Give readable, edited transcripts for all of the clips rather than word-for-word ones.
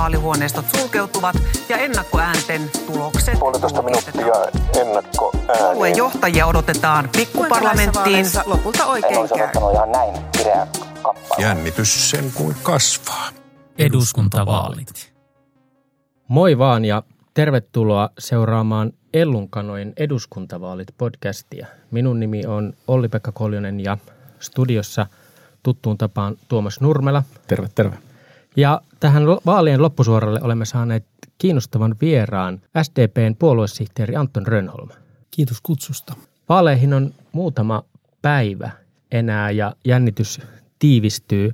vaalihuoneistot sulkeutuvat ja ennakkoäänten tulokset. 1,5 minuuttia ennakkoääniin. Puolueen johtajia odotetaan pikkuparlamenttiin. Lopulta oikein käy. Jännitys sen kuin kasvaa. Eduskuntavaalit. Moi vaan ja tervetuloa seuraamaan Ellunkanojen eduskuntavaalit-podcastia. Minun nimi on Olli-Pekka Koljonen ja studiossa tuttuun tapaan Tuomas Nurmela. Terve, terve. Ja tähän vaalien loppusuoralle olemme saaneet kiinnostavan vieraan SDPn puoluesihteeri Antton Rönnholm. Kiitos kutsusta. Vaaleihin on muutama päivä enää ja jännitys tiivistyy.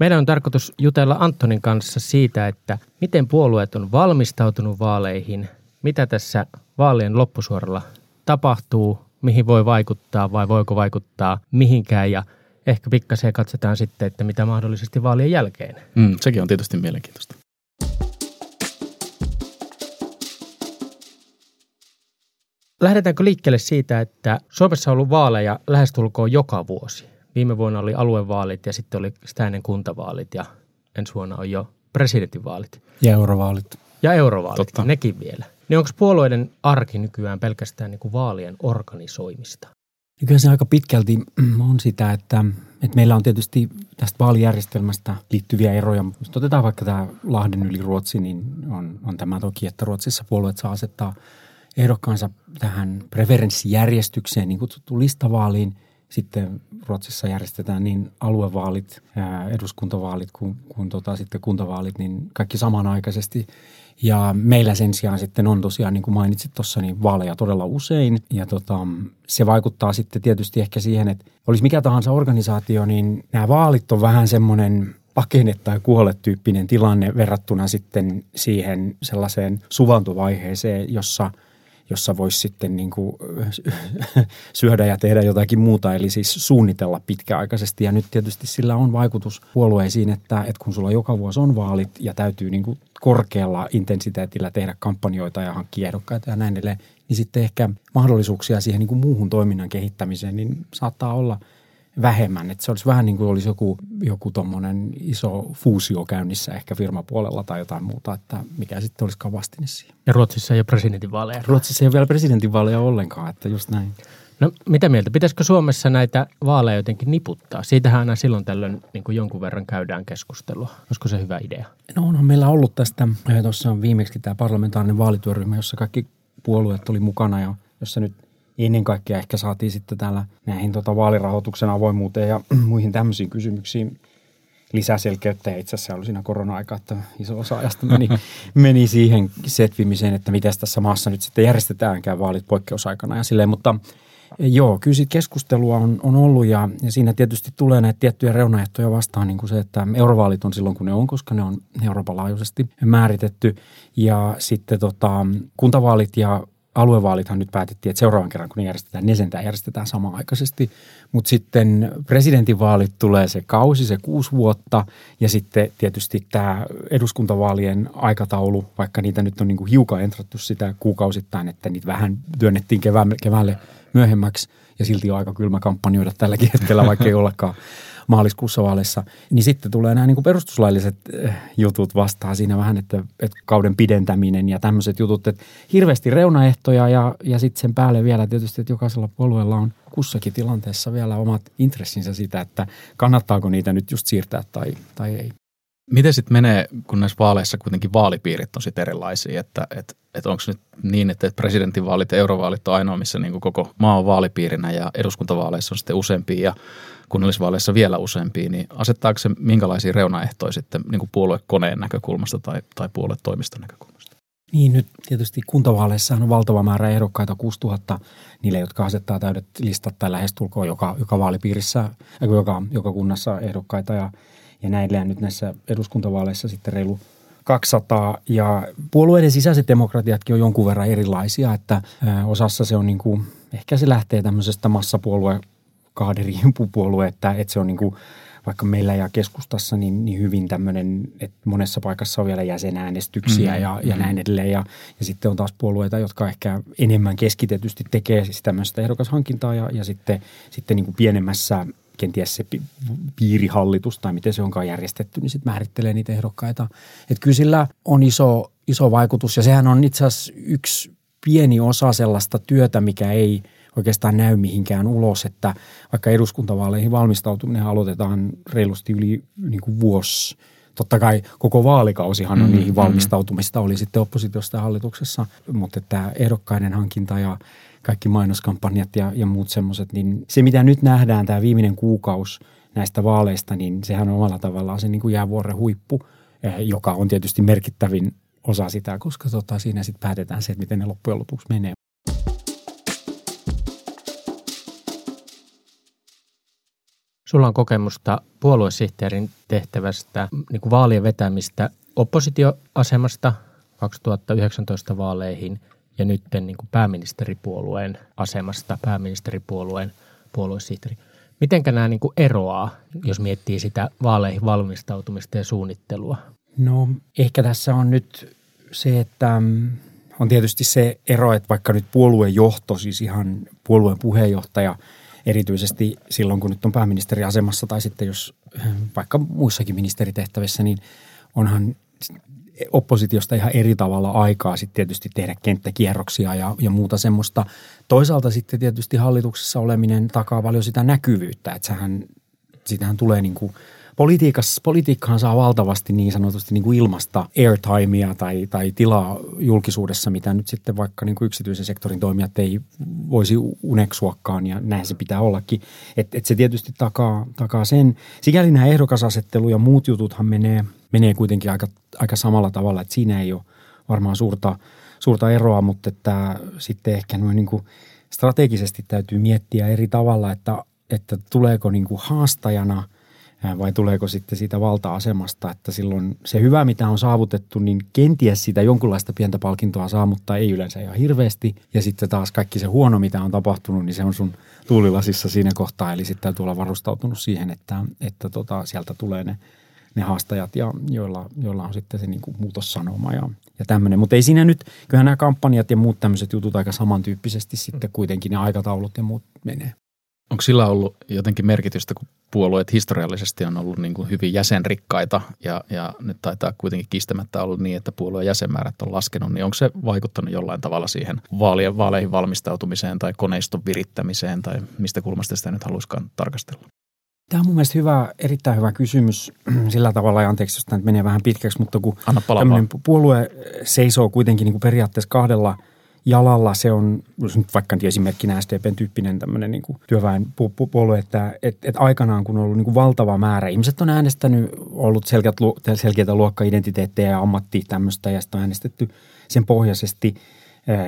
Meidän on tarkoitus jutella Anttonin kanssa siitä, että miten puolueet on valmistautunut vaaleihin, mitä tässä vaalien loppusuoralla tapahtuu, mihin voi vaikuttaa vai voiko vaikuttaa mihinkään ja ehkä pikkasen katsotaan sitten, että mitä mahdollisesti vaalien jälkeen. Sekin on tietysti mielenkiintoista. Lähdetäänkö liikkeelle siitä, että Suomessa on ollut vaaleja lähestulkoon joka vuosi. Viime vuonna oli aluevaalit ja sitten oli sitä ennen kuntavaalit ja ensi vuonna on jo presidentinvaalit. Ja eurovaalit. Ja eurovaalit, totta. Nekin vielä. Niin onko puolueiden arki nykyään pelkästään niin kuin vaalien organisoimista? Kyllä se aika pitkälti on sitä, että meillä on tietysti tästä vaalijärjestelmästä liittyviä eroja. Jos otetaan vaikka tämä Lahden yli Ruotsi, niin on tämä toki, että Ruotsissa puolueet saa asettaa ehdokkaansa tähän preferenssijärjestykseen, niin kutsuttu listavaaliin. Sitten Ruotsissa järjestetään niin aluevaalit, eduskuntavaalit kuin sitten kuntavaalit, niin kaikki samanaikaisesti. Ja meillä sen sijaan sitten on tosiaan, niin kuin mainitsit tuossa, niin vaaleja todella usein. Ja se vaikuttaa sitten tietysti ehkä siihen, että olisi mikä tahansa organisaatio, niin nämä vaalit on vähän semmoinen pakene tai kuole -tyyppinen tilanne verrattuna sitten siihen sellaiseen suvantovaiheeseen, jossa voisi sitten niin kuin syödä ja tehdä jotakin muuta, eli siis suunnitella pitkäaikaisesti. Ja nyt tietysti sillä on vaikutus puolueisiin, että kun sulla joka vuosi on vaalit ja täytyy niin kuin korkealla intensiteetillä tehdä kampanjoita ja hankkia ehdokkaita ja näin edelleen, niin sitten ehkä mahdollisuuksia siihen niin kuin muuhun toiminnan kehittämiseen niin saattaa olla vähemmän. Että se olisi vähän niin kuin olisi joku tuommoinen iso fuusio käynnissä ehkä firmapuolella tai jotain muuta, että mikä sitten olisikaan vastine siihen. Ja Ruotsissa ei ole presidentinvaaleja. Ruotsissa ei ole vielä presidentinvaaleja ollenkaan, että just näin. No mitä mieltä? Pitäisikö Suomessa näitä vaaleja jotenkin niputtaa? Siitähän aina silloin tällöin niin kuin jonkun verran käydään keskustelua. Olisiko se hyvä idea? No onhan meillä ollut tästä, tuossa on viimeksi tämä parlamentaarinen vaalityöryhmä, jossa kaikki puolueet oli mukana ja jossa nyt ennen kaikkea ehkä saatiin sitten täällä näihin vaalirahoituksen avoimuuteen ja muihin tämmöisiin kysymyksiin lisäselkeyttä. Ja itse asiassa oli siinä korona-aika, että iso osa ajasta meni siihen setvimiseen, että miten tässä maassa nyt sitten järjestetäänkään vaalit poikkeusaikana ja silleen. Mutta joo, kyllä siitä keskustelua on ollut ja siinä tietysti tulee näitä tiettyjä reunaehtoja vastaan, niin kuin se, että eurovaalit on silloin, kun ne on, koska ne on Euroopan laajuisesti määritetty. Ja sitten kuntavaalit ja aluevaalithan nyt päätettiin, että seuraavan kerran, kun ne järjestetään, ne sentään järjestetään samanaikaisesti. Mutta sitten presidentinvaalit tulee se kausi, se 6 vuotta. Ja sitten tietysti tämä eduskuntavaalien aikataulu, vaikka niitä nyt on niinku hiukan entrattu sitä kuukausittain, että niitä vähän työnnettiin keväälle myöhemmäksi. Ja silti on aika kylmä kampanjoida tälläkin hetkellä, vaikka ei ollakaan maaliskuussa vaaleissa. Niin sitten tulee nämä niinku perustuslailliset jutut vastaan siinä vähän, että kauden pidentäminen ja tämmöiset jutut. Että hirveästi reunaehtoja ja sitten sen päälle vielä tietysti, että jokaisella puolueella on kussakin tilanteessa vielä omat intressinsä sitä, että kannattaako niitä nyt just siirtää tai ei. Miten sitten menee, kun näissä vaaleissa kuitenkin vaalipiirit on sitten erilaisia, että onko nyt niin, että presidentinvaalit ja eurovaalit on ainoa, missä niin kuin koko maa on vaalipiirinä ja eduskuntavaaleissa on sitten useampia ja kunnallisvaaleissa vielä useampia, niin asettaako se minkälaisia reunaehtoja sitten niin kuin puoluekoneen näkökulmasta tai puoluetoimiston näkökulmasta? Niin, nyt tietysti kuntavaaleissahan on valtava määrä ehdokkaita, 6000 niille, jotka asettaa täydet listat tai lähestulkoon joka vaalipiirissä, joka kunnassa ehdokkaita ja näillä nyt näissä eduskuntavaaleissa sitten reilu 200. Ja puolueiden sisäiset demokratiatkin on jonkun verran erilaisia, että osassa se on niin kuin, ehkä se lähtee tämmöisestä massapuolue, että se on niin kuin, vaikka meillä ja keskustassa niin hyvin tämmöinen, että monessa paikassa on vielä jäsenäänestyksiä ja näin edelleen. Ja sitten on taas puolueita, jotka ehkä enemmän keskitetysti tekee siis tämmöistä ehdokashankintaa ja sitten niin kuin pienemmässä kenties se piirihallitus tai miten se onkaan järjestetty, niin sitten määrittelee niitä ehdokkaita. Että kyllä sillä on iso vaikutus ja sehän on itse asiassa yksi pieni osa sellaista työtä, mikä ei oikeastaan näy mihinkään ulos, että vaikka eduskuntavaaleihin valmistautuminen aloitetaan reilusti yli vuosi. Totta kai koko vaalikausihan on niihin valmistautumista, oli sitten oppositiosta ja hallituksessa, mutta että ehdokkaiden hankinta ja kaikki mainoskampanjat ja muut semmoiset, niin se mitä nyt nähdään, tämä viimeinen kuukausi näistä vaaleista, niin sehän on omalla tavallaan se jäävuoren huippu, joka on tietysti merkittävin osa sitä, koska siinä sitten päätetään se, että miten ne loppujen lopuksi menee. Sulla on kokemusta puoluesihteerin tehtävästä, niin vaalien vetämistä oppositioasemasta 2019 vaaleihin ja nyt niin pääministeripuolueen asemasta, pääministeripuolueen puoluesihteeri. Mitenkä nämä niin eroaa, jos miettii sitä vaaleihin valmistautumista ja suunnittelua? No ehkä tässä on nyt se, että on tietysti se ero, että vaikka nyt puolueen johto, siis ihan puolueen puheenjohtaja, erityisesti silloin, kun nyt on pääministeriasemassa tai sitten jos vaikka muissakin ministeritehtävissä, niin onhan oppositiosta ihan eri tavalla aikaa sitten tietysti tehdä kenttäkierroksia ja muuta semmoista. Toisaalta sitten tietysti hallituksessa oleminen takaa paljon sitä näkyvyyttä, että sitähän tulee niin kuin politiikkahan saa valtavasti niin sanotusti niin kuin ilmasta airtimea tai tilaa julkisuudessa, mitä nyt sitten vaikka niin kuin yksityisen sektorin toimijat ei voisi uneksuakaan ja näin se pitää ollakin. Että se tietysti takaa sen. Sikäli nämä ehdokasasettelu ja muut jututhan menee kuitenkin aika samalla tavalla, että siinä ei ole varmaan suurta eroa, mutta että sitten ehkä noin niin kuin strategisesti täytyy miettiä eri tavalla, että tuleeko niin kuin haastajana vai tuleeko sitten siitä valta-asemasta, että silloin se hyvä, mitä on saavutettu, niin kenties sitä jonkunlaista pientä palkintoa saa, mutta ei yleensä ihan hirveästi. Ja sitten taas kaikki se huono, mitä on tapahtunut, niin se on sun tuulilasissa siinä kohtaa. Eli sitten täytyy olla varustautunut siihen, että sieltä tulee ne haastajat, ja joilla on sitten se niin kuin muutossanoma ja tämmöinen. Mutta ei siinä nyt, kyllähän nämä kampanjat ja muut tämmöiset jutut aika samantyyppisesti sitten kuitenkin ne aikataulut ja muut menee. Onko sillä ollut jotenkin merkitystä, kun puolueet historiallisesti on ollut niin kuin hyvin jäsenrikkaita ja nyt taitaa kuitenkin kiistämättä ollut niin, että puolueen jäsenmäärät on laskenut, niin onko se vaikuttanut jollain tavalla siihen vaaleihin valmistautumiseen tai koneiston virittämiseen tai mistä kulmasta sitä nyt haluaisikaan tarkastella? Tämä on mun mielestä erittäin hyvä kysymys sillä tavalla, ja anteeksi, jos tämä nyt menee vähän pitkäksi, mutta kun tämmöinen puolue seisoo kuitenkin niin kuin periaatteessa kahdella jalalla, se on nyt vaikka esimerkkinä SDPn tyyppinen tämmöinen niin kuin työväenpuolue, että aikanaan kun on ollut niin kuin valtava määrä, ihmiset on äänestänyt, ollut selkeitä luokkaidentiteettejä ja ammatti tämmöistä ja sitten on äänestetty sen pohjaisesti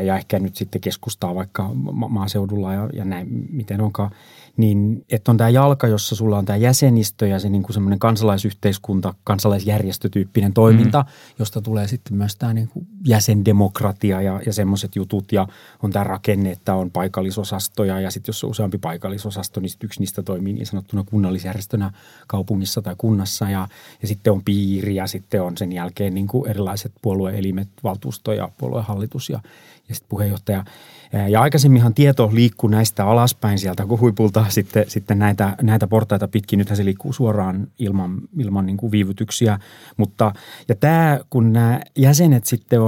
ja ehkä nyt sitten keskustaa vaikka maaseudulla ja näin, miten onkaan, niin että on tämä jalka, jossa sulla on tämä jäsenistö ja se niin kuin semmoinen kansalaisyhteiskunta, kansalaisjärjestötyyppinen toiminta, josta tulee sitten myös tämä niin kuin jäsendemokratia ja semmoiset jutut ja on tämä rakenne, että on paikallisosastoja ja sitten jos on useampi paikallisosasto, niin sitten yksi niistä toimii niin sanottuna kunnallisjärjestönä kaupungissa tai kunnassa ja sitten on piiri ja sitten on sen jälkeen niin kuin erilaiset puolueelimet, valtuusto ja puoluehallitus ja sitten puheenjohtaja. Ja aikaisemminhan tieto liikkuu näistä alaspäin sieltä huipulta sitten näitä portaita pitkin. Nythän se liikkuu suoraan ilman niin kuin viivytyksiä. Ja tämä, kun nämä jäsenet sitten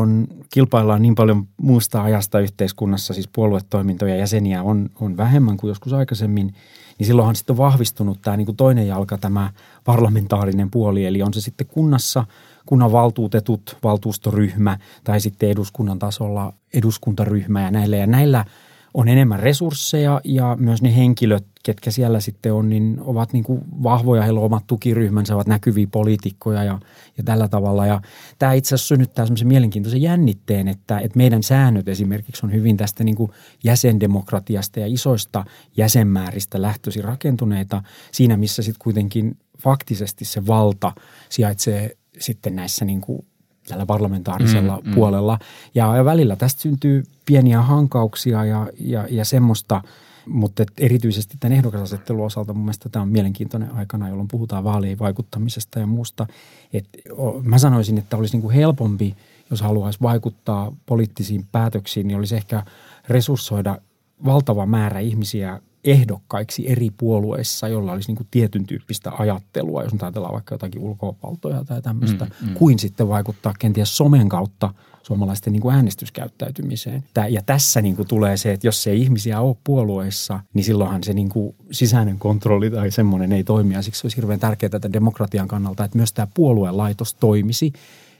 kilpaillaan niin paljon muusta ajasta yhteiskunnassa, siis puoluetoimintoja ja jäseniä on vähemmän kuin joskus aikaisemmin, niin silloinhan sitten on vahvistunut tämä niin kuin toinen jalka, tämä parlamentaarinen puoli. Eli on se sitten kunnassa, kunnan valtuutetut, valtuustoryhmä tai sitten eduskunnan tasolla eduskuntaryhmä ja näillä on enemmän resursseja ja myös ne henkilöt, ketkä siellä sitten on, niin ovat niin kuin vahvoja, heillä on omat tukiryhmänsä, ovat näkyviä poliitikkoja ja tällä tavalla. Ja tämä itse asiassa synnyttää semmoisen mielenkiintoisen jännitteen, että meidän säännöt esimerkiksi on hyvin tästä niin kuin jäsendemokratiasta ja isoista jäsenmääristä lähtöisin rakentuneita siinä, missä sitten kuitenkin faktisesti se valta sijaitsee sitten näissä niin kuin tällä parlamentaarisella puolella. Ja välillä tästä syntyy pieniä hankauksia ja semmoista, mutta erityisesti tämän ehdokasasettelun osalta mun mielestä tämä on mielenkiintoinen aikana, jolloin puhutaan vaalien vaikuttamisesta ja muusta. Mä sanoisin, että olisi niin kuin helpompi, jos haluaisi vaikuttaa poliittisiin päätöksiin, niin olisi ehkä resurssoida valtava määrä ihmisiä ehdokkaiksi eri puolueissa, jolla olisi niin kuin tietyn tyyppistä ajattelua, jos nyt ajatellaan vaikka jotakin ulkovaltoja tai tämmöistä, kuin sitten vaikuttaa kenties somen kautta suomalaisten niin kuin äänestyskäyttäytymiseen. Ja tässä niin kuin tulee se, että jos ei ihmisiä ole puolueissa, niin silloinhan se niin kuin sisäinen kontrolli tai semmoinen ei toimi. Ja siksi olisi hirveän tärkeää tätä demokratian kannalta, että myös tämä puoluelaitos toimisi.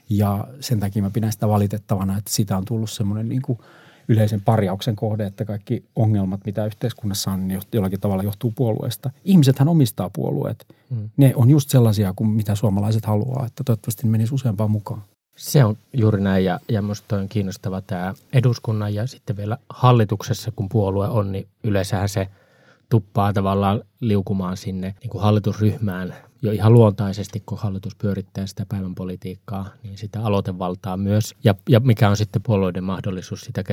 Ja sen takia mä pidän sitä valitettavana, että siitä on tullut semmoinen niin kuin yleisen parjauksen kohde, että kaikki ongelmat, mitä yhteiskunnassa on, niin jollakin tavalla johtuu puolueesta. Ihmisethän omistaa puolueet. Ne on just sellaisia kuin mitä suomalaiset haluaa, että toivottavasti ne menisi useampaan mukaan. Se on juuri näin ja minusta on kiinnostava tämä eduskunnan ja sitten vielä hallituksessa, kun puolue on, niin yleensähän se tuppaa tavallaan liukumaan sinne niin kuin hallitusryhmään jo ihan luontaisesti, kun hallitus pyörittää sitä päivän politiikkaa, niin sitä aloitevaltaa myös. Ja mikä on sitten puolueiden mahdollisuus sitä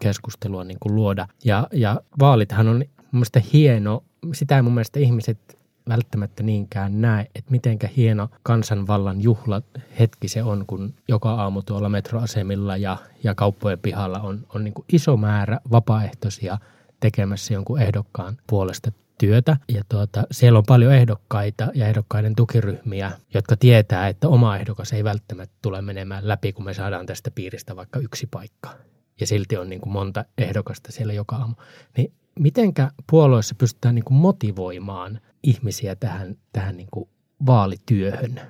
keskustelua niin kuin luoda. Ja vaalithan on mielestäni hieno, sitä ei mun mielestä ihmiset välttämättä niinkään näe, että mitenkä hieno kansanvallan juhlahetki se on, kun joka aamu tuolla metroasemilla ja kauppojen pihalla on niin kuin iso määrä vapaaehtoisia tekemässä jonkun ehdokkaan puolesta työtä. Ja siellä on paljon ehdokkaita ja ehdokkaiden tukiryhmiä, jotka tietää, että oma ehdokas ei välttämättä tule menemään läpi, kun me saadaan tästä piiristä vaikka yksi paikka. Ja silti on niin kuin monta ehdokasta siellä joka aamu. Niin mitenkä puolueessa pystytään niin kuin motivoimaan ihmisiä tähän niin kuin vaalityöhön?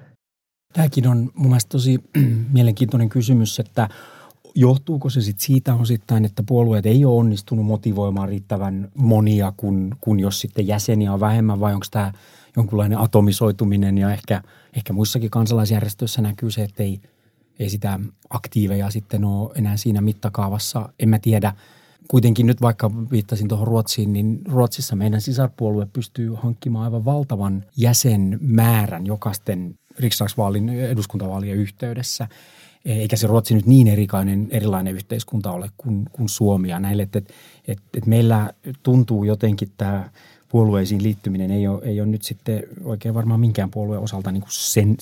Tämäkin on mun mielestä tosi mielenkiintoinen kysymys, että johtuuko se sitten siitä osittain, että puolueet ei ole onnistunut motivoimaan riittävän monia, kun jos sitten jäseniä on vähemmän, vai onko tämä jonkunlainen atomisoituminen ja ehkä muissakin kansalaisjärjestöissä näkyy se, että ei sitä aktiiveja sitten ole enää siinä mittakaavassa. En mä tiedä. Kuitenkin nyt vaikka viittasin tuohon Ruotsiin, niin Ruotsissa meidän sisarpuolue pystyy hankkimaan aivan valtavan jäsenmäärän jokaisten riksdagsvaalin eduskuntavaalien yhteydessä. Eikä se Ruotsi nyt niin erilainen yhteiskunta ole kuin Suomi ja näille, että meillä tuntuu jotenkin tämä puolueisiin liittyminen ei ole nyt sitten oikein varmaan minkään puolueen osalta niin kuin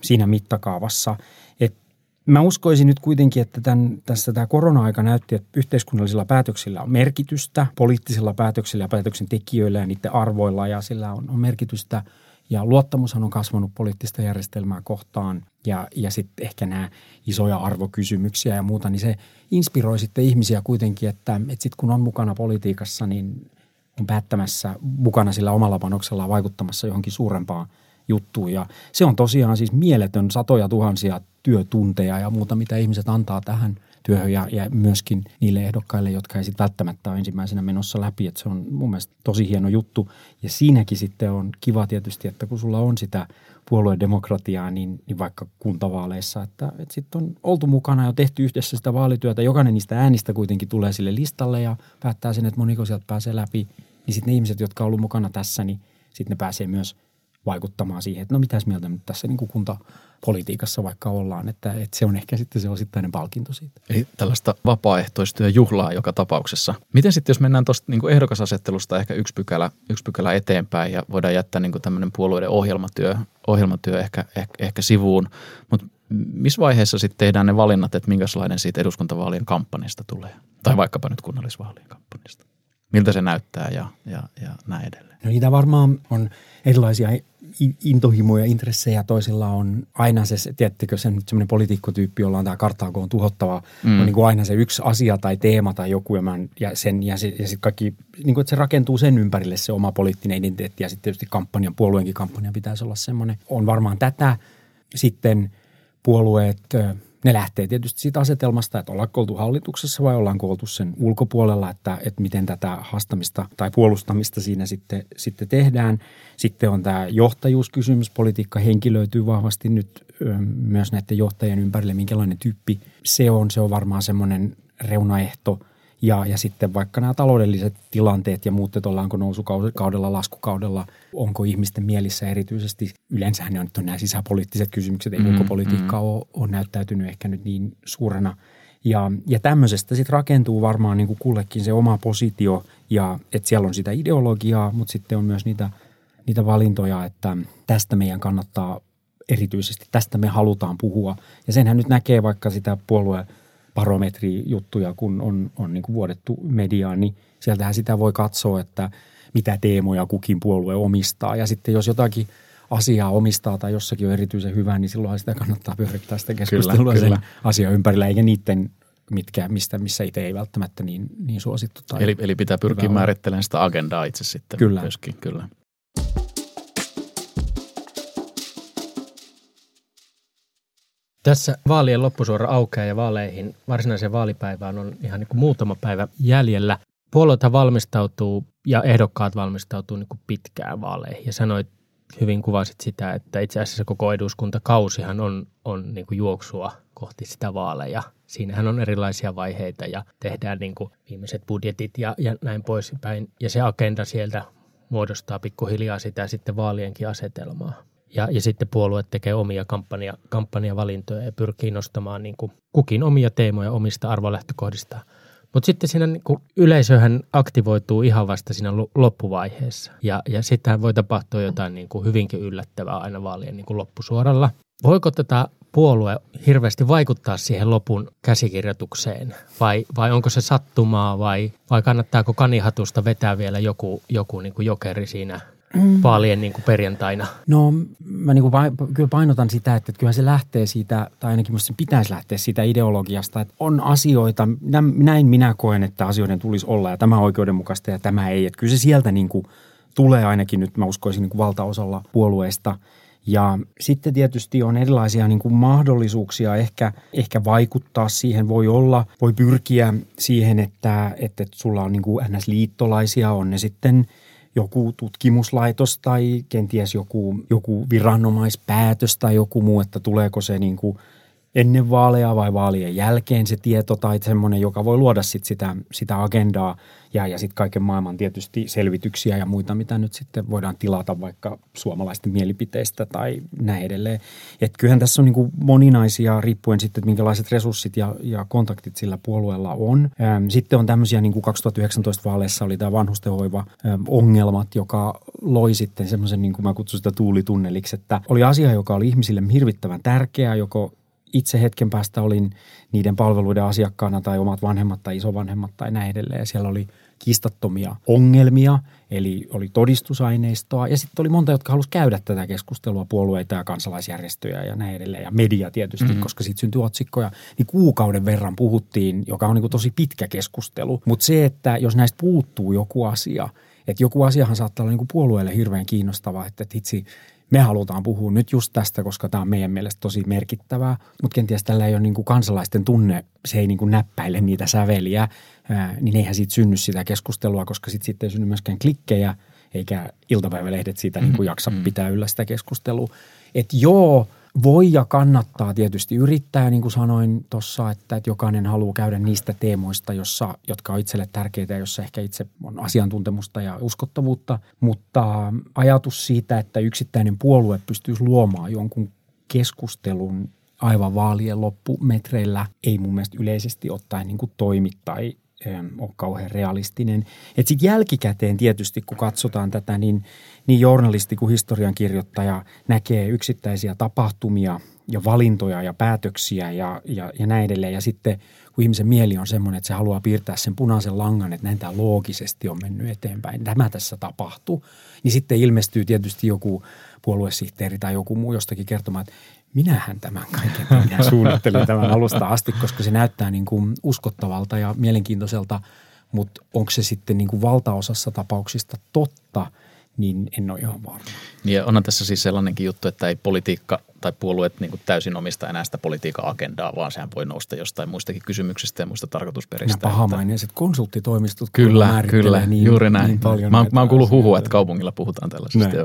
siinä mittakaavassa. Mä uskoisin nyt kuitenkin, että tässä tämä korona-aika näytti, että yhteiskunnallisilla päätöksillä on merkitystä, poliittisilla päätöksillä ja päätöksentekijöillä ja niiden arvoilla ja sillä on merkitystä. Ja luottamushan on kasvanut poliittista järjestelmää kohtaan ja sitten ehkä nämä isoja arvokysymyksiä ja muuta, niin se inspiroi sitten ihmisiä kuitenkin, että sitten kun on mukana politiikassa, niin on päättämässä mukana sillä omalla panoksellaan vaikuttamassa johonkin suurempaan juttuun. Ja se on tosiaan siis mieletön satoja tuhansia työtunteja ja muuta, mitä ihmiset antaa tähän työhön ja myöskin niille ehdokkaille, jotka ei sitten välttämättä ole ensimmäisenä menossa läpi. Että se on mun mielestä tosi hieno juttu ja siinäkin sitten on kiva tietysti, että kun sulla on sitä puoluedemokratiaa, niin vaikka kuntavaaleissa, että sitten on oltu mukana ja tehty yhdessä sitä vaalityötä. Jokainen niistä äänistä kuitenkin tulee sille listalle ja päättää sen, että moniko sieltä pääsee läpi. Niin sitten ne ihmiset, jotka on ollut mukana tässä, niin sitten ne pääsee myös vaikuttamaan siihen, että no mitäs mieltä nyt tässä niin kuin kuntapolitiikassa vaikka ollaan, että se on ehkä sitten se osittainen palkinto siitä. Eli tällaista vapaaehtoistyön juhlaa joka tapauksessa. Miten sitten, jos mennään tuosta niin kuin ehdokasasettelusta ehkä yksi pykälä eteenpäin ja voidaan jättää niin kuin tämmöinen puolueiden ohjelmatyö ehkä sivuun, mutta missä vaiheessa sitten tehdään ne valinnat, että minkälainen siitä eduskuntavaalien kampanjasta tulee? Tai vaikkapa nyt kunnallisvaalien kampanjasta. Miltä se näyttää ja näin edelleen? No niitä varmaan on erilaisia intohimoja, intressejä. Toisilla on aina se, tiedättekö, se nyt semmoinen poliitikkotyyppi, jolla on tämä Karthago on tuhottava. On niin kuin aina se yksi asia tai teema tai joku ja sitten kaikki, niin kuin, että se rakentuu sen ympärille se oma poliittinen identiteetti. Ja sitten tietysti puolueenkin kampanjan pitäisi olla semmoinen. On varmaan tätä sitten puolueet. Ne lähtee tietysti siitä asetelmasta, että ollaanko oltu hallituksessa vai ollaanko oltu sen ulkopuolella, että miten tätä haastamista tai puolustamista siinä sitten tehdään. Sitten on tämä johtajuuskysymys. Politiikka henkilöityy vahvasti nyt myös näiden johtajien ympärille, minkälainen tyyppi se on. Se on varmaan semmoinen reunaehto. Ja sitten vaikka nämä taloudelliset tilanteet ja muut, että ollaanko nousukaudella, laskukaudella, onko ihmisten mielissä erityisesti, yleensähän ne on nämä sisäpoliittiset kysymykset, ei ulkopolitiikka ole näyttäytynyt ehkä nyt niin suurena. Ja tämmöisestä sitten rakentuu varmaan niin kuin kullekin se oma positio, ja että siellä on sitä ideologiaa, mutta sitten on myös niitä valintoja, että tästä meidän kannattaa erityisesti, tästä me halutaan puhua. Ja senhän nyt näkee vaikka sitä puolueen barometrijuttuja, kun on niin kuin vuodettu mediaan, niin sieltähän sitä voi katsoa, että mitä teemoja kukin puolue omistaa. Ja sitten jos jotakin asiaa omistaa tai jossakin on erityisen hyvää, niin silloinhan sitä kannattaa pyörittää sitä keskustelua sen asian ympärillä, eikä niiden, missä itse ei välttämättä niin suosittu. Tai eli pitää pyrkiä määrittelemään sitä agendaa itse sitten. Kyllä. Myöskin, kyllä. Tässä vaalien loppusuora aukeaa ja vaaleihin varsinaiseen vaalipäivään on ihan niin kuin muutama päivä jäljellä. Puolueethan valmistautuu ja ehdokkaat valmistautuu niin kuin pitkään vaaleihin. Ja sanoit, hyvin kuvasit sitä, että itse asiassa koko eduskuntakausihan on niin kuin juoksua kohti sitä vaaleja. Siinähän on erilaisia vaiheita ja tehdään niin kuin viimeiset budjetit ja näin poispäin. Ja se agenda sieltä muodostaa pikkuhiljaa sitä sitten vaalienkin asetelmaa. Ja sitten puolueet tekee omia kampanjavalintoja ja pyrkii nostamaan niin kuin kukin omia teemoja omista arvolähtökohdistaan. Mutta sitten siinä niin kuin yleisöhän aktivoituu ihan vasta siinä loppuvaiheessa. Ja sittenhän voi tapahtua jotain niin kuin hyvinkin yllättävää aina vaalien niin kuin loppusuoralla. Voiko tätä puolue hirveästi vaikuttaa siihen lopun käsikirjoitukseen? Vai onko se sattumaa vai kannattaako kanihatusta vetää vielä joku niin kuin jokeri siinä vaalien niin kuin perjantaina? No mä niin kuin kyllä painotan sitä, että kyllähän se lähtee siitä, tai ainakin musta sen pitäisi lähteä siitä ideologiasta, että on asioita, näin minä koen, että asioiden tulisi olla ja tämä oikeudenmukaista ja tämä ei. Että kyllä se sieltä niin kuin tulee ainakin nyt, mä uskoisin niin kuin valtaosalla puolueista. Ja sitten tietysti on erilaisia niin kuin mahdollisuuksia ehkä vaikuttaa siihen. Voi pyrkiä siihen, että sulla on niin kuin NS-liittolaisia, on ne sitten joku tutkimuslaitos tai kenties joku viranomaispäätös tai joku muu, että tuleeko se niin kuin ennen vaaleja vai vaalien jälkeen se tieto tai semmoinen, joka voi luoda sit sitä agendaa ja sitten kaiken maailman tietysti selvityksiä ja muita, mitä nyt sitten voidaan tilata vaikka suomalaisten mielipiteistä tai näin edelleen. Et kyllähän tässä on niin kuin moninaisia riippuen sitten, että minkälaiset resurssit ja kontaktit sillä puolueella on. Sitten on tämmöisiä niin kuin 2019 vaaleissa oli tämä vanhustenhoiva ongelmat, joka loi sitten semmoisen, niin kuin mä kutsun sitä tuulitunneliksi, että oli asia, joka oli ihmisille hirvittävän tärkeää, joko itse hetken päästä olin niiden palveluiden asiakkaana tai omat vanhemmat tai isovanhemmat tai näin edelleen. Siellä oli kiistattomia ongelmia, eli oli todistusaineistoa ja sitten oli monta, jotka halusi käydä tätä keskustelua, puolueita ja kansalaisjärjestöjä ja näin edelleen ja media tietysti, koska siitä syntyi otsikkoja. Niin kuukauden verran puhuttiin, joka on niin kuin tosi pitkä keskustelu, mutta se, että jos näistä puuttuu joku asia, että joku asiahan saattaa olla niin kuin puolueelle hirveän kiinnostava, että itse me halutaan puhua nyt just tästä, koska tämä on meidän mielestä tosi merkittävää, mutta kenties tällä ei ole niin kuin kansalaisten tunne, se ei niin kuin näppäile niitä säveliä, niin eihän siitä synny sitä keskustelua, koska sitten ei synny myöskään klikkejä, eikä iltapäivälehdet siitä niin kuin jaksa pitää yllä sitä keskustelua. Että joo, voi ja kannattaa tietysti yrittää, niin kuin sanoin tuossa, että jokainen haluaa käydä niistä teemoista, jotka on itselle tärkeitä ja jossa ehkä itse on asiantuntemusta ja uskottavuutta. Mutta ajatus siitä, että yksittäinen puolue pystyisi luomaan jonkun keskustelun aivan vaalien loppumetreillä, ei mun mielestä yleisesti ottaen niin kuin toimi tai ole kauhean realistinen. Että sitten jälkikäteen tietysti, kun katsotaan tätä, niin journalisti kuin historiankirjoittaja näkee yksittäisiä tapahtumia ja valintoja ja päätöksiä ja näin edelleen. Ja sitten kun ihmisen mieli on semmoinen, että se haluaa piirtää sen punaisen langan, että näin tämä loogisesti on mennyt eteenpäin, tämä tässä tapahtuu, niin sitten ilmestyy tietysti joku puoluesihteeri tai joku muu jostakin kertomaan, että minähän tämän kaiken suunnittelin tämän alusta asti, koska se näyttää niin kuin uskottavalta ja mielenkiintoiselta, mutta onko se sitten niin kuin valtaosassa tapauksista totta, niin en ole ihan varma. Ja onhan tässä siis sellainenkin juttu, että ei politiikka tai puolueet niin kuin täysin omista enää sitä politiikan agendaa, vaan sehän voi nousta jostain muistakin kysymyksistä ja muista tarkoitusperistä. Nämä pahamaineset konsulttitoimistot määrittelee niin paljon. Mä oon kuullut huhua, että kaupungilla puhutaan tällaisesta.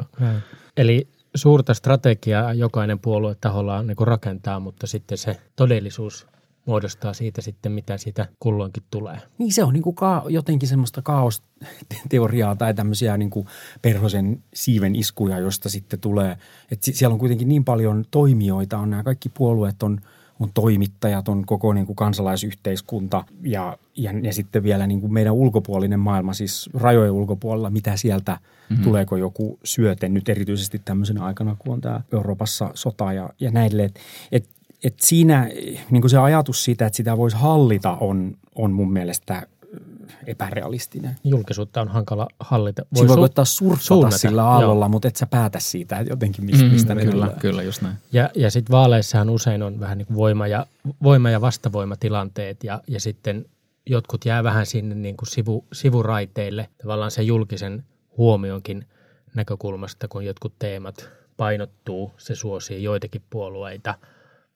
Eli suurta strategiaa jokainen puolue tahollaan niin kuin rakentaa, mutta sitten se todellisuus muodostaa siitä sitten, mitä siitä kulloinkin tulee. Niin se on niin kuin jotenkin semmoista kaosteoriaa tai tämmöisiä niin kuin perhosen siiven iskuja, josta sitten tulee. Että siellä on kuitenkin niin paljon toimijoita, on nämä kaikki puolueet, on toimittajat, on koko niin kuin kansalaisyhteiskunta ja sitten vielä niin kuin meidän ulkopuolinen maailma, siis rajojen ulkopuolella, mitä sieltä tuleeko joku syöte nyt erityisesti tämmöisenä aikana, kun on tämä Euroopassa sota ja näille. Että että siinä niin se ajatus siitä, että sitä voisi hallita, on mun mielestä epärealistinen. Julkisuutta on hankala hallita. Siinä voi koittaa surfata sillä aallolla, mutta et sä päätä siitä jotenkin, mistä ne tulee. Kyllä, just näin. Ja sitten vaaleissahan usein on vähän niin kuin voima- ja vastavoimatilanteet ja sitten jotkut jää vähän sinne niin kuin sivuraiteille tavallaan sen julkisen huomionkin näkökulmasta, kun jotkut teemat painottuu, se suosii joitakin puolueita.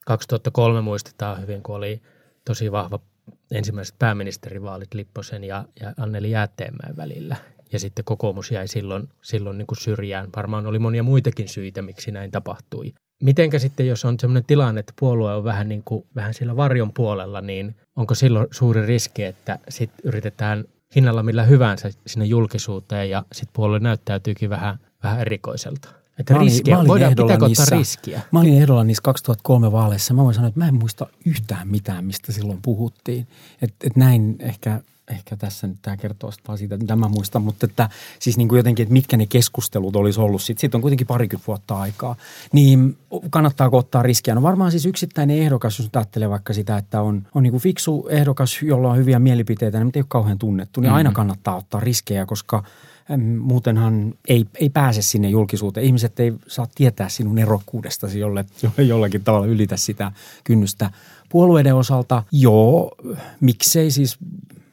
2003 muistetaan hyvin, kun oli tosi vahva ensimmäiset pääministerivaalit Lipposen ja Anneli Jäätteenmäen välillä. Ja sitten kokoomus jäi silloin niin kuin syrjään. Varmaan oli monia muitakin syitä, miksi näin tapahtui. Mitenkä sitten, jos on sellainen tilanne, että puolue on vähän sillä varjon puolella, niin onko silloin suuri riski, että sit yritetään hinnalla millä hyvänsä sinne julkisuuteen ja sitten puolue näyttäytyykin vähän erikoiselta? Että riskiä. Mä olin ehdolla niissä 2003 vaaleissa. Mä voin sanoa, että mä en muista yhtään mitään, mistä silloin puhuttiin. Et näin ehkä tässä nyt tämä kertoo vaan siitä, mitä mä muistan, mutta että siis niin kuin jotenkin, että mitkä ne keskustelut olisi ollut. Siitä on kuitenkin 20 vuotta aikaa. Niin kannattaako ottaa riskiä? No varmaan siis yksittäinen ehdokas, jos ajattelee vaikka sitä, että on niin kuin fiksu ehdokas, jolla on hyviä mielipiteitä, mutta ei ole kauhean tunnettu. Niin aina kannattaa ottaa riskejä, koska muutenhan ei pääse sinne julkisuuteen. Ihmiset ei saa tietää sinun erokkuudestasi, jollakin tavalla ylitä sitä kynnystä. Puolueiden osalta, joo, miksei siis,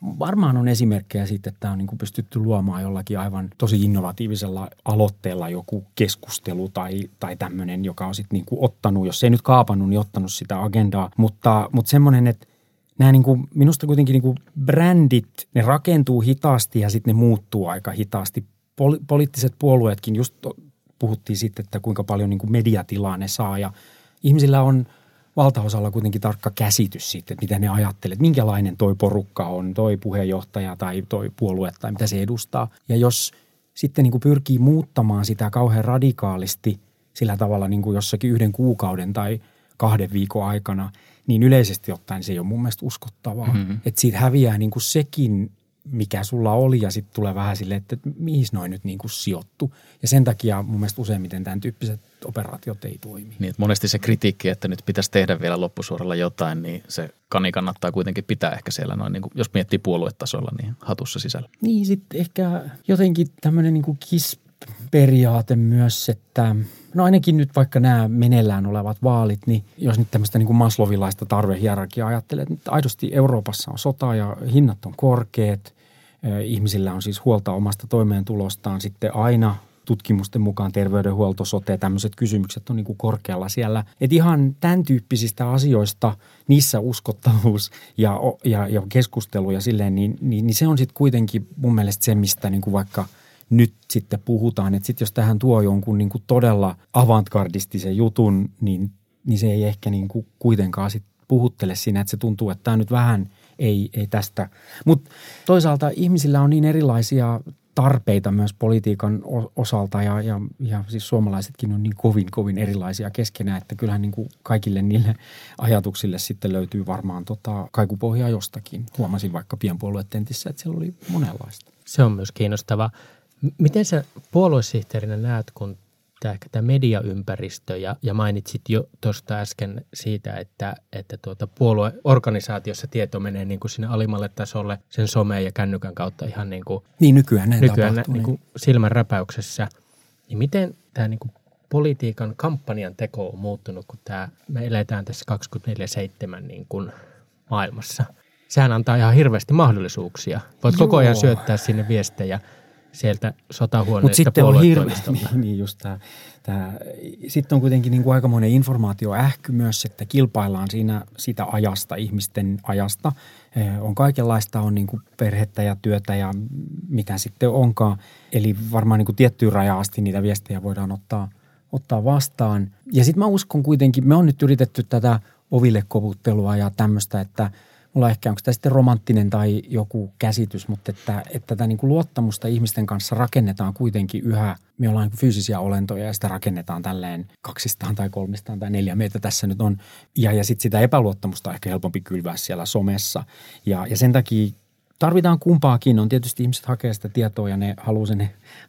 varmaan on esimerkkejä siitä, että on niin kuin pystytty luomaan jollakin aivan tosi innovatiivisella aloitteella joku keskustelu tai tämmöinen, joka on sitten niin kuin ottanut, jos ei nyt kaapannut, niin ottanut sitä agendaa, mutta semmoinen, että nämä niin kuin, minusta kuitenkin niin kuin brändit, ne rakentuu hitaasti ja sitten ne muuttuu aika hitaasti. Poliittiset puolueetkin, just puhuttiin sitten, että kuinka paljon niin kuin mediatilaa ne saa ja ihmisillä on valtaosalla kuitenkin tarkka käsitys siitä, että mitä ne ajattelee, minkälainen toi porukka on, toi puheenjohtaja tai toi puolue tai mitä se edustaa. Ja jos sitten niin kuin pyrkii muuttamaan sitä kauhean radikaalisti sillä tavalla niin kuin jossakin 1 kuukauden tai 2 viikon aikana, niin yleisesti ottaen se ei ole mun mielestä uskottavaa. Mm-hmm. Että siitä häviää niin kuin sekin, mikä sulla oli ja sitten tulee vähän silleen, että mihin noin nyt niin kuin sijoittu. Ja sen takia mun mielestä useimmiten tämän tyyppiset operaatiot ei toimi. Niin, monesti se kritiikki, että nyt pitäisi tehdä vielä loppusuoralla jotain, niin se kani kannattaa kuitenkin pitää ehkä siellä noin, niin kuin, jos miettii puoluetasolla, niin hatussa sisällä. Niin, sitten ehkä jotenkin tämmöinen niin kuin KISS-periaate myös, että no ainakin nyt vaikka nämä meneillään olevat vaalit, niin jos nyt tämmöistä niin kuin maslovilaista tarvehierarkiaa ajattelee, että nyt aidosti Euroopassa on sota ja hinnat on korkeat, ihmisillä on siis huolta omasta toimeentulostaan, sitten aina tutkimusten mukaan terveydenhuolto, sote, tämmöiset kysymykset on niin kuin korkealla siellä. Että ihan tämän tyyppisistä asioista, niissä uskottavuus ja keskustelu ja silleen, niin se on sitten kuitenkin mun mielestä se, mistä niin kuin vaikka nyt sitten puhutaan, että sitten jos tähän tuo jonkun niin kuin todella avantgardistisen jutun, niin se ei ehkä niin kuin kuitenkaan sit puhuttele siinä, että se tuntuu, että tämä nyt vähän ei tästä. Mutta toisaalta ihmisillä on niin erilaisia tarpeita myös politiikan osalta ja siis suomalaisetkin on niin kovin erilaisia keskenään, että kyllähän niin kuin kaikille niille ajatuksille sitten löytyy varmaan kaikupohjaa jostakin. Huomasin vaikka pienpuoluetentissä, että siellä oli monenlaista. Se on myös kiinnostavaa. Miten sä puoluesihteerinä näet, kun tämä mediaympäristö ja mainitsit jo tuosta äsken siitä, että puolueorganisaatiossa tieto menee niin kuin sinne alimmalle tasolle sen someen ja kännykän kautta ihan niin kuin niin, nykyään niin kuin silmän räpäyksessä. Niin miten tämä niin kuin politiikan kampanjan teko on muuttunut, kun me eletään tässä 24/7 niin kuin maailmassa? Sehän antaa ihan hirveästi mahdollisuuksia. Voit koko ajan syöttää sinne viestejä sieltä sotahuoneesta puoluetoimistolta. Niin just tämä. Sitten on kuitenkin niin kuin aikamoinen informaatioähky myös, että kilpaillaan siinä sitä ajasta, ihmisten ajasta. On kaikenlaista, on niin kuin perhettä ja työtä ja mitä sitten onkaan. Eli varmaan niin kuin tiettyyn rajaan asti niitä viestejä voidaan ottaa vastaan. Ja sitten mä uskon kuitenkin, me on nyt yritetty tätä oville koputtelua ja tämmöistä, että mulla ehkä onko tämä sitten romanttinen tai joku käsitys, mutta että tätä niin kuin luottamusta ihmisten kanssa rakennetaan kuitenkin yhä. Me ollaan niin fyysisiä olentoja ja sitä rakennetaan tälleen 200 tai 300 tai 4 meitä tässä nyt on. Ja sitten sitä epäluottamusta on ehkä helpompi kylvää siellä somessa. Ja sen takia tarvitaan kumpaakin. On tietysti ihmiset hakee sitä tietoa ja ne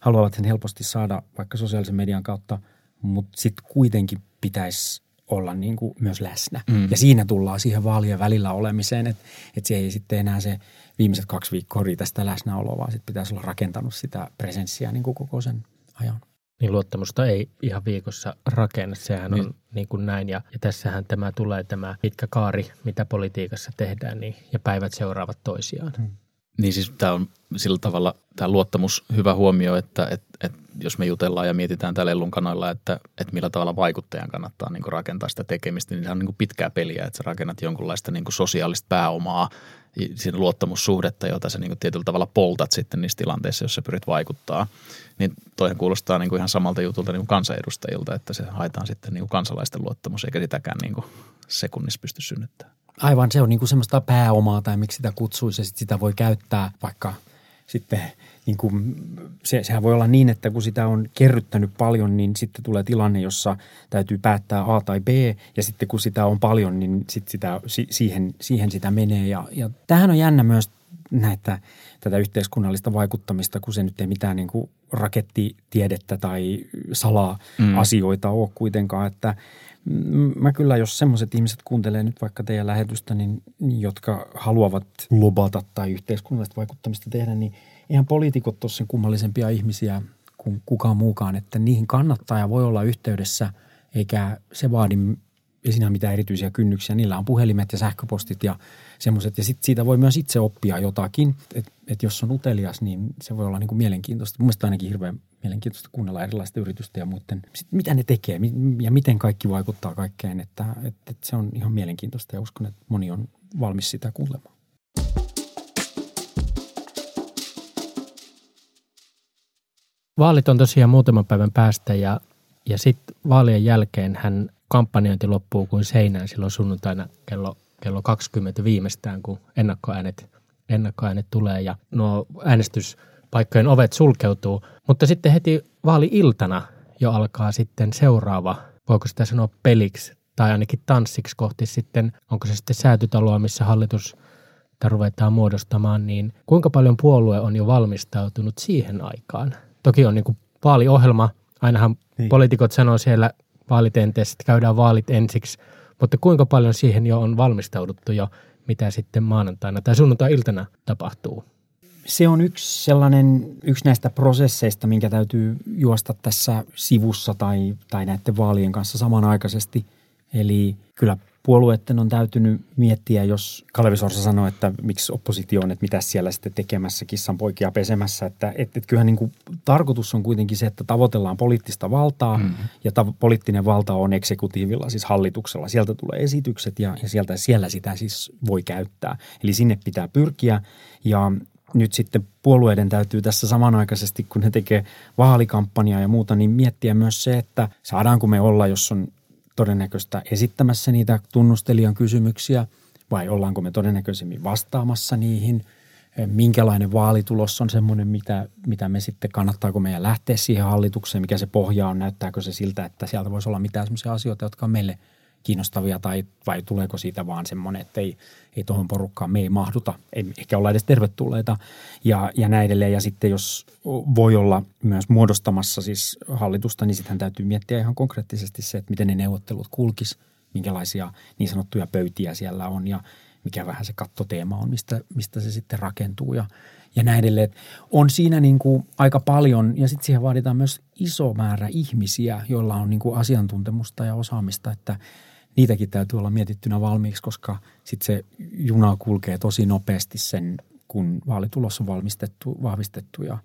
haluavat sen helposti saada vaikka sosiaalisen median kautta, mutta sitten kuitenkin pitäisi olla niin kuin myös läsnä. Mm. Ja siinä tullaan siihen vaalien välillä olemiseen, että se ei sitten enää se viimeiset 2 viikkoa riitä sitä läsnäoloa, vaan sitten pitäisi olla rakentanut sitä presenssiä niin kuin koko sen ajan. Niin luottamusta ei ihan viikossa rakenna, sehän on niin kuin näin. Ja tässähän tämä tulee tämä pitkä kaari, mitä politiikassa tehdään, niin, ja päivät seuraavat toisiaan. Mm. Niin siis tämä on sillä tavalla, tämä luottamus, hyvä huomio, että jos me jutellaan ja mietitään täällä Ellun kanalla, että millä tavalla vaikuttajan kannattaa niin kuin rakentaa sitä tekemistä, niin se on niin kuin pitkää peliä, että sä rakennat jonkunlaista niin kuin sosiaalista pääomaa, siinä luottamussuhdetta, jota sä niin kuin tietyllä tavalla poltat sitten niissä tilanteissa, jos sä pyrit vaikuttaa. Niin toihan kuulostaa niin kuin ihan samalta jutulta niin kuin kansanedustajilta, että se haetaan sitten niin kuin kansalaisten luottamus, eikä sitäkään niin kuin sekunnissa pysty synnyttämään. Aivan, se on niin kuin semmoista pääomaa tai miksi sitä kutsuisi ja sit sitä voi käyttää vaikka sitten niin kuin sehän voi olla niin, että kun sitä on kerryttänyt paljon, niin sitten tulee tilanne, jossa täytyy päättää A tai B ja sitten kun sitä on paljon, niin sitten siihen sitä menee ja tämähän on jännä myös tätä yhteiskunnallista vaikuttamista, kun se nyt ei mitään niin kuin rakettitiedettä tai sala-asioita ole kuitenkaan, että mä kyllä, jos semmoiset ihmiset kuuntelee nyt vaikka teidän lähetystä, niin jotka haluavat lobata tai yhteiskunnallista vaikuttamista tehdä, niin eihän poliitikot ole sen kummallisempia ihmisiä kuin kukaan muukaan, että niihin kannattaa ja voi olla yhteydessä, eikä se vaadi siinä mitään erityisiä kynnyksiä. Niillä on puhelimet ja sähköpostit ja semmoiset, ja sitten siitä voi myös itse oppia jotakin, että jos on utelias, niin se voi olla niin kuin mielenkiintoista. Mun mielestä ainakin hirveän mielenkiintoista kuunnella erilaisten yritysten ja muiden, mitä ne tekee ja miten kaikki vaikuttaa kaikkeen, että se on ihan mielenkiintoista ja uskon, että moni on valmis sitä kuulemaan. Vaalit on tosiaan muutaman päivän päästä ja sitten vaalien jälkeen hän kampanjointi loppuu kuin seinään silloin sunnuntaina kello 20 viimeistään, kun ennakkoäänet tulee ja nuo äänestyspaikkojen ovet sulkeutuu. Mutta sitten heti vaali-iltana jo alkaa sitten seuraava, voiko sitä sanoa peliksi tai ainakin tanssiksi kohti sitten, onko se sitten säätytaloa, missä hallitus ruvetaan muodostamaan, niin kuinka paljon puolue on jo valmistautunut siihen aikaan? Toki on niin kuin vaaliohjelma, ainahan poliitikot sanoo siellä vaalitenteessä, että käydään vaalit ensiksi, mutta kuinka paljon siihen jo on valmistauduttu jo, mitä sitten maanantaina tai sunnuntai-iltana tapahtuu? Se on yksi näistä prosesseista, minkä täytyy juosta tässä sivussa tai näiden vaalien kanssa samanaikaisesti. Eli kyllä puolueiden on täytynyt miettiä, jos Kalevi Sorsa sanoi, että miksi oppositio on, että mitä siellä sitten tekemässä, kissan poikia pesemässä. Että kyllähän niin kuin tarkoitus on kuitenkin se, että tavoitellaan poliittista valtaa ja poliittinen valta on eksekutiivilla, siis hallituksella. Sieltä tulee esitykset ja siellä sitä siis voi käyttää. Eli sinne pitää pyrkiä ja nyt sitten puolueiden täytyy tässä samanaikaisesti, kun ne tekee vaalikampanjaa ja muuta, niin miettiä myös se, että saadaanko me olla, jos on todennäköistä esittämässä niitä tunnustelijan kysymyksiä vai ollaanko me todennäköisemmin vastaamassa niihin, minkälainen vaalitulos on semmoinen, mitä me sitten kannattaako meidän lähteä siihen hallitukseen, mikä se pohja on, näyttääkö se siltä, että sieltä voisi olla mitään semmoisia asioita, jotka on meille kiinnostavia vai tuleeko siitä vaan semmoinen, että ei tuohon porukkaan, me ei mahduta, ei ehkä olla edes tervetulleita ja näin edelleen. Ja sitten jos voi olla myös muodostamassa siis hallitusta, niin sittenhän täytyy miettiä ihan konkreettisesti se, että miten ne neuvottelut kulkisi, minkälaisia niin sanottuja pöytiä siellä on ja mikä vähän se kattoteema on, mistä se sitten rakentuu ja näin edelleen. On siinä niin kuin aika paljon ja sitten siihen vaaditaan myös iso määrä ihmisiä, joilla on niin kuin asiantuntemusta ja osaamista, että niitäkin täytyy olla mietittynä valmiiksi, koska sitten se juna kulkee tosi nopeasti sen, kun vaalitulos on vahvistettu ja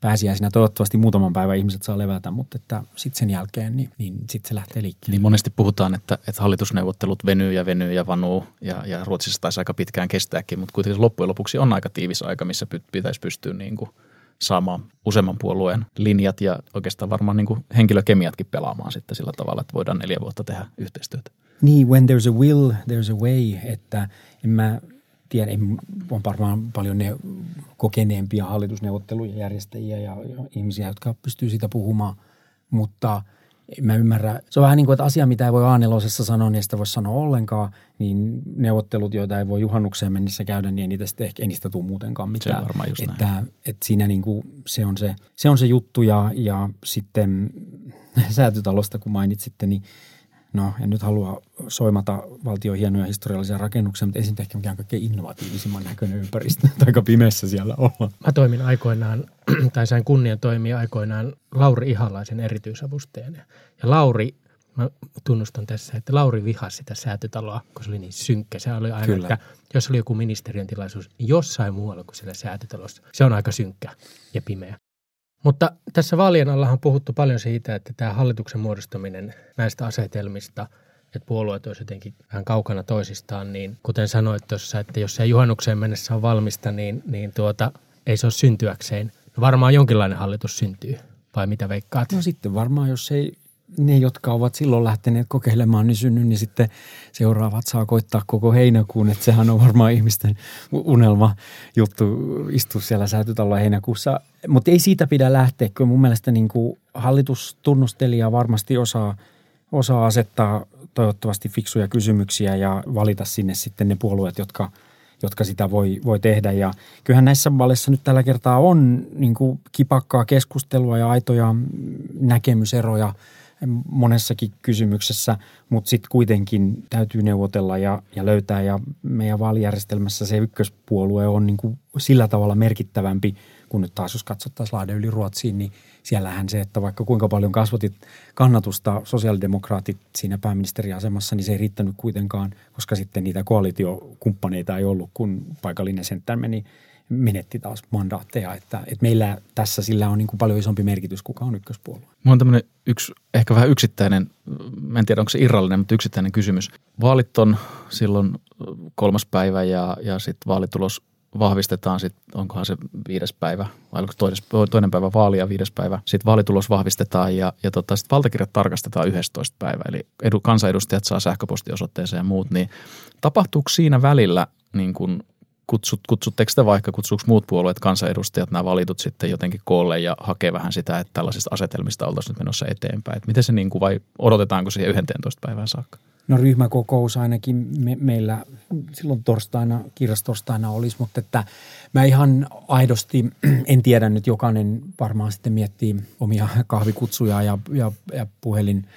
pääsiäisenä toivottavasti muutaman päivän ihmiset saa levätä, mutta sitten sen jälkeen niin sitten se lähtee liikkeelle. Niin monesti puhutaan, että hallitusneuvottelut venyy ja vanuu ja Ruotsissa taisi aika pitkään kestääkin, mutta kuitenkin loppujen lopuksi on aika tiivis aika, missä pitäisi pystyä niin kuin saamaan useamman puolueen linjat ja oikeastaan varmaan niin kuin henkilökemiatkin pelaamaan sitten sillä tavalla, että voidaan 4 vuotta tehdä yhteistyötä. Niin, when there's a will, there's a way, että en mä tiedä, on varmaan paljon ne kokeneempia hallitusneuvottelujen järjestäjiä ja ihmisiä, jotka pystyy siitä puhumaan, mutta mä ymmärrän. Se on vähän niin kuin, että asia, mitä ei voi A4:ssa sanoa, niin sitä voi sanoa ollenkaan, niin neuvottelut, joita ei voi juhannukseen mennessä käydä, niin ei niistä tule muutenkaan mitään. Se on varmaan just näin. Että siinä niin kuin se on se juttu ja sitten säätytalosta, kun mainitsitte, niin No, en nyt halua soimata valtion hienoja historiallisia rakennuksia, mutta ei siitä ehkä mikään kaikkein innovatiivisimman näköinen ympäristö. Aika pimeässä siellä ollaan. Mä toimin aikoinaan, tai sain kunnian toimia aikoinaan Lauri Ihalaisen erityisavustajana. Ja Lauri, mä tunnustan tässä, että Lauri vihasi sitä säätötaloa, kun se oli niin synkkä. Se oli aina, että jos oli joku ministeriön tilaisuus jossain muualla kuin siellä säätötalossa, se on aika synkkä ja pimeä. Mutta tässä vaalien alla on puhuttu paljon siitä, että tämä hallituksen muodostaminen näistä asetelmista, että puolueet olisivat jotenkin vähän kaukana toisistaan, niin kuten sanoit tuossa, että jos ei juhannukseen mennessä ole valmista, niin ei se ole syntyäkseen. No varmaan jonkinlainen hallitus syntyy, vai mitä veikkaat? No sitten varmaan, jos ei ne, jotka ovat silloin lähteneet kokeilemaan, niin synny, niin sitten seuraavat saa koittaa koko heinäkuun. Että sehän on varmaan ihmisten unelma juttu istua siellä säätytalolla heinäkuussa. Mutta ei siitä pidä lähteä. Kyllä mun mielestä niin kuin hallitustunnustelija varmasti osaa asettaa toivottavasti fiksuja kysymyksiä ja valita sinne sitten ne puolueet, jotka sitä voi tehdä. Ja kyllähän näissä vaaleissa nyt tällä kertaa on niin kuin kipakkaa keskustelua ja aitoja näkemyseroja monessakin kysymyksessä, mutta sitten kuitenkin täytyy neuvotella ja löytää. Ja meidän vaalijärjestelmässä se ykköspuolue on niin kuin sillä tavalla merkittävämpi, kun nyt taas jos katsottaisiin Lahden yli Ruotsiin, niin siellähän se, että vaikka kuinka paljon kasvatit kannatusta sosiaalidemokraatit siinä pääministeriasemassa, niin se ei riittänyt kuitenkaan, koska sitten niitä koalitiokumppaneita ei ollut, kun paikallinen senttään menetti taas mandaatteja, että meillä tässä sillä on niin kuin paljon isompi merkitys, kuka on ykköspuolue. Minulla on tämmöinen ehkä vähän yksittäinen, en tiedä onko se irrallinen, mutta yksittäinen kysymys. Vaalit on silloin 3. päivä ja sitten vaalitulos vahvistetaan, sit, onkohan se 5. päivä vai oliko toinen päivä vaali ja 5. päivä. Sitten vaalitulos vahvistetaan ja sitten valtakirjat tarkastetaan 11. päivä, eli kansanedustajat saa sähköpostiosoitteeseen ja muut, niin tapahtuuko siinä välillä niin kuin kutsutteko te vaikka, kutsuuko muut puolueet, kansanedustajat, nämä valitut sitten jotenkin koolle ja hakee vähän sitä, että tällaisista asetelmista oltaisiin nyt menossa eteenpäin. Että miten se niin kuin, vai odotetaanko siihen 11 päivään saakka? No ryhmäkokous ainakin meillä silloin torstaina, kirjastorstaina olisi, mutta että mä ihan aidosti en tiedä nyt, jokainen varmaan sitten miettii omia kahvikutsuja ja puhelin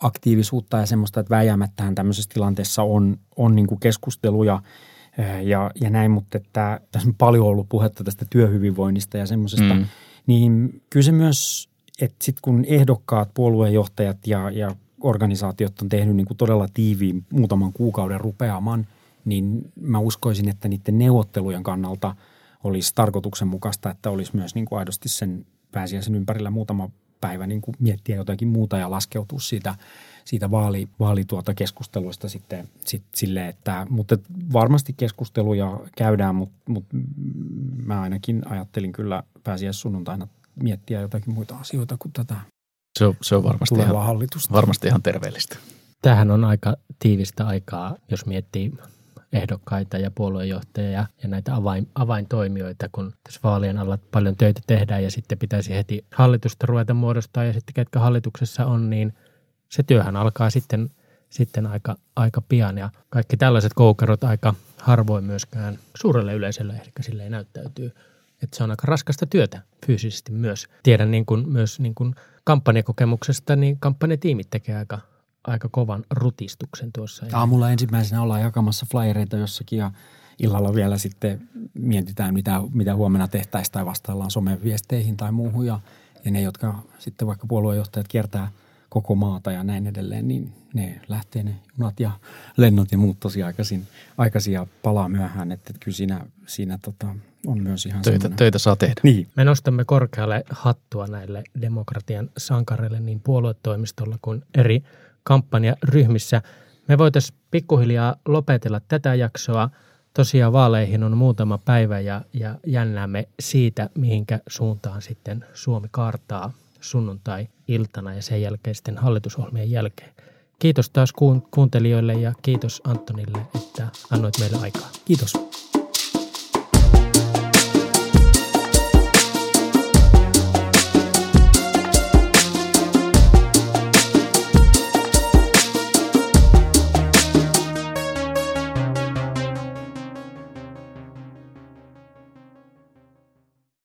aktiivisuutta ja semmoista, että vääjäämättähän tämmöisessä tilanteessa on niin kuin keskusteluja. Ja näin, mutta että tässä on paljon ollut puhetta tästä työhyvinvoinnista ja semmoisesta, niin kyllä se myös, että sitten kun ehdokkaat, puoluejohtajat ja organisaatiot on tehnyt niin kuin todella tiiviin muutaman kuukauden rupeaman, niin mä uskoisin, että niiden neuvottelujen kannalta olisi tarkoituksenmukaista, että olisi myös niin kuin aidosti sen pääsiäisen ympärillä muutama päivä niin kuin miettiä jotakin muuta ja laskeutua siitä keskusteluista sitten silleen, että mutta varmasti keskusteluja käydään, mutta mä ainakin ajattelin kyllä pääsiäissunnuntaina miettiä jotakin muita asioita kuin tätä. Se on varmasti ihan terveellistä. Tämähän on aika tiivistä aikaa, jos miettii ehdokkaita ja puoluejohtajia ja näitä avaintoimijoita, kun tässä vaalien alla paljon töitä tehdään ja sitten pitäisi heti hallitusta ruveta muodostaa ja sitten ketkä hallituksessa on, niin se työhän alkaa sitten aika pian ja kaikki tällaiset koukerot aika harvoin myöskään suurelle yleisölle ehkä silleen näyttäytyy. Että se on aika raskasta työtä fyysisesti myös. Tiedän myös kampanjakokemuksesta, niin kampanjatiimit tekee aika kovan rutistuksen tuossa. Aamulla ensimmäisenä ollaan jakamassa flyereita jossakin ja illalla vielä sitten mietitään, mitä huomenna tehtäisiin tai vastaillaan someviesteihin tai muuhun. Ja ne, jotka sitten vaikka puoluejohtajat kiertää koko maata ja näin edelleen, niin ne lähtee ne junat ja lennot ja muut tosi aikaisin ja palaa myöhään. Että kyllä siinä on myös ihan töitä saa tehdä. Niin. Me nostamme korkealle hattua näille demokratian sankareille niin puoluetoimistolla kuin eri kampanjaryhmissä. Me voitaisiin pikkuhiljaa lopetella tätä jaksoa. Tosiaan vaaleihin on muutama päivä ja jännäämme siitä, mihinkä suuntaan sitten Suomi kaartaa sunnuntai-iltana ja sen jälkeen sitten hallitusohjelmien jälkeen. Kiitos taas kuuntelijoille ja kiitos Anttonille, että annoit meille aikaa. Kiitos.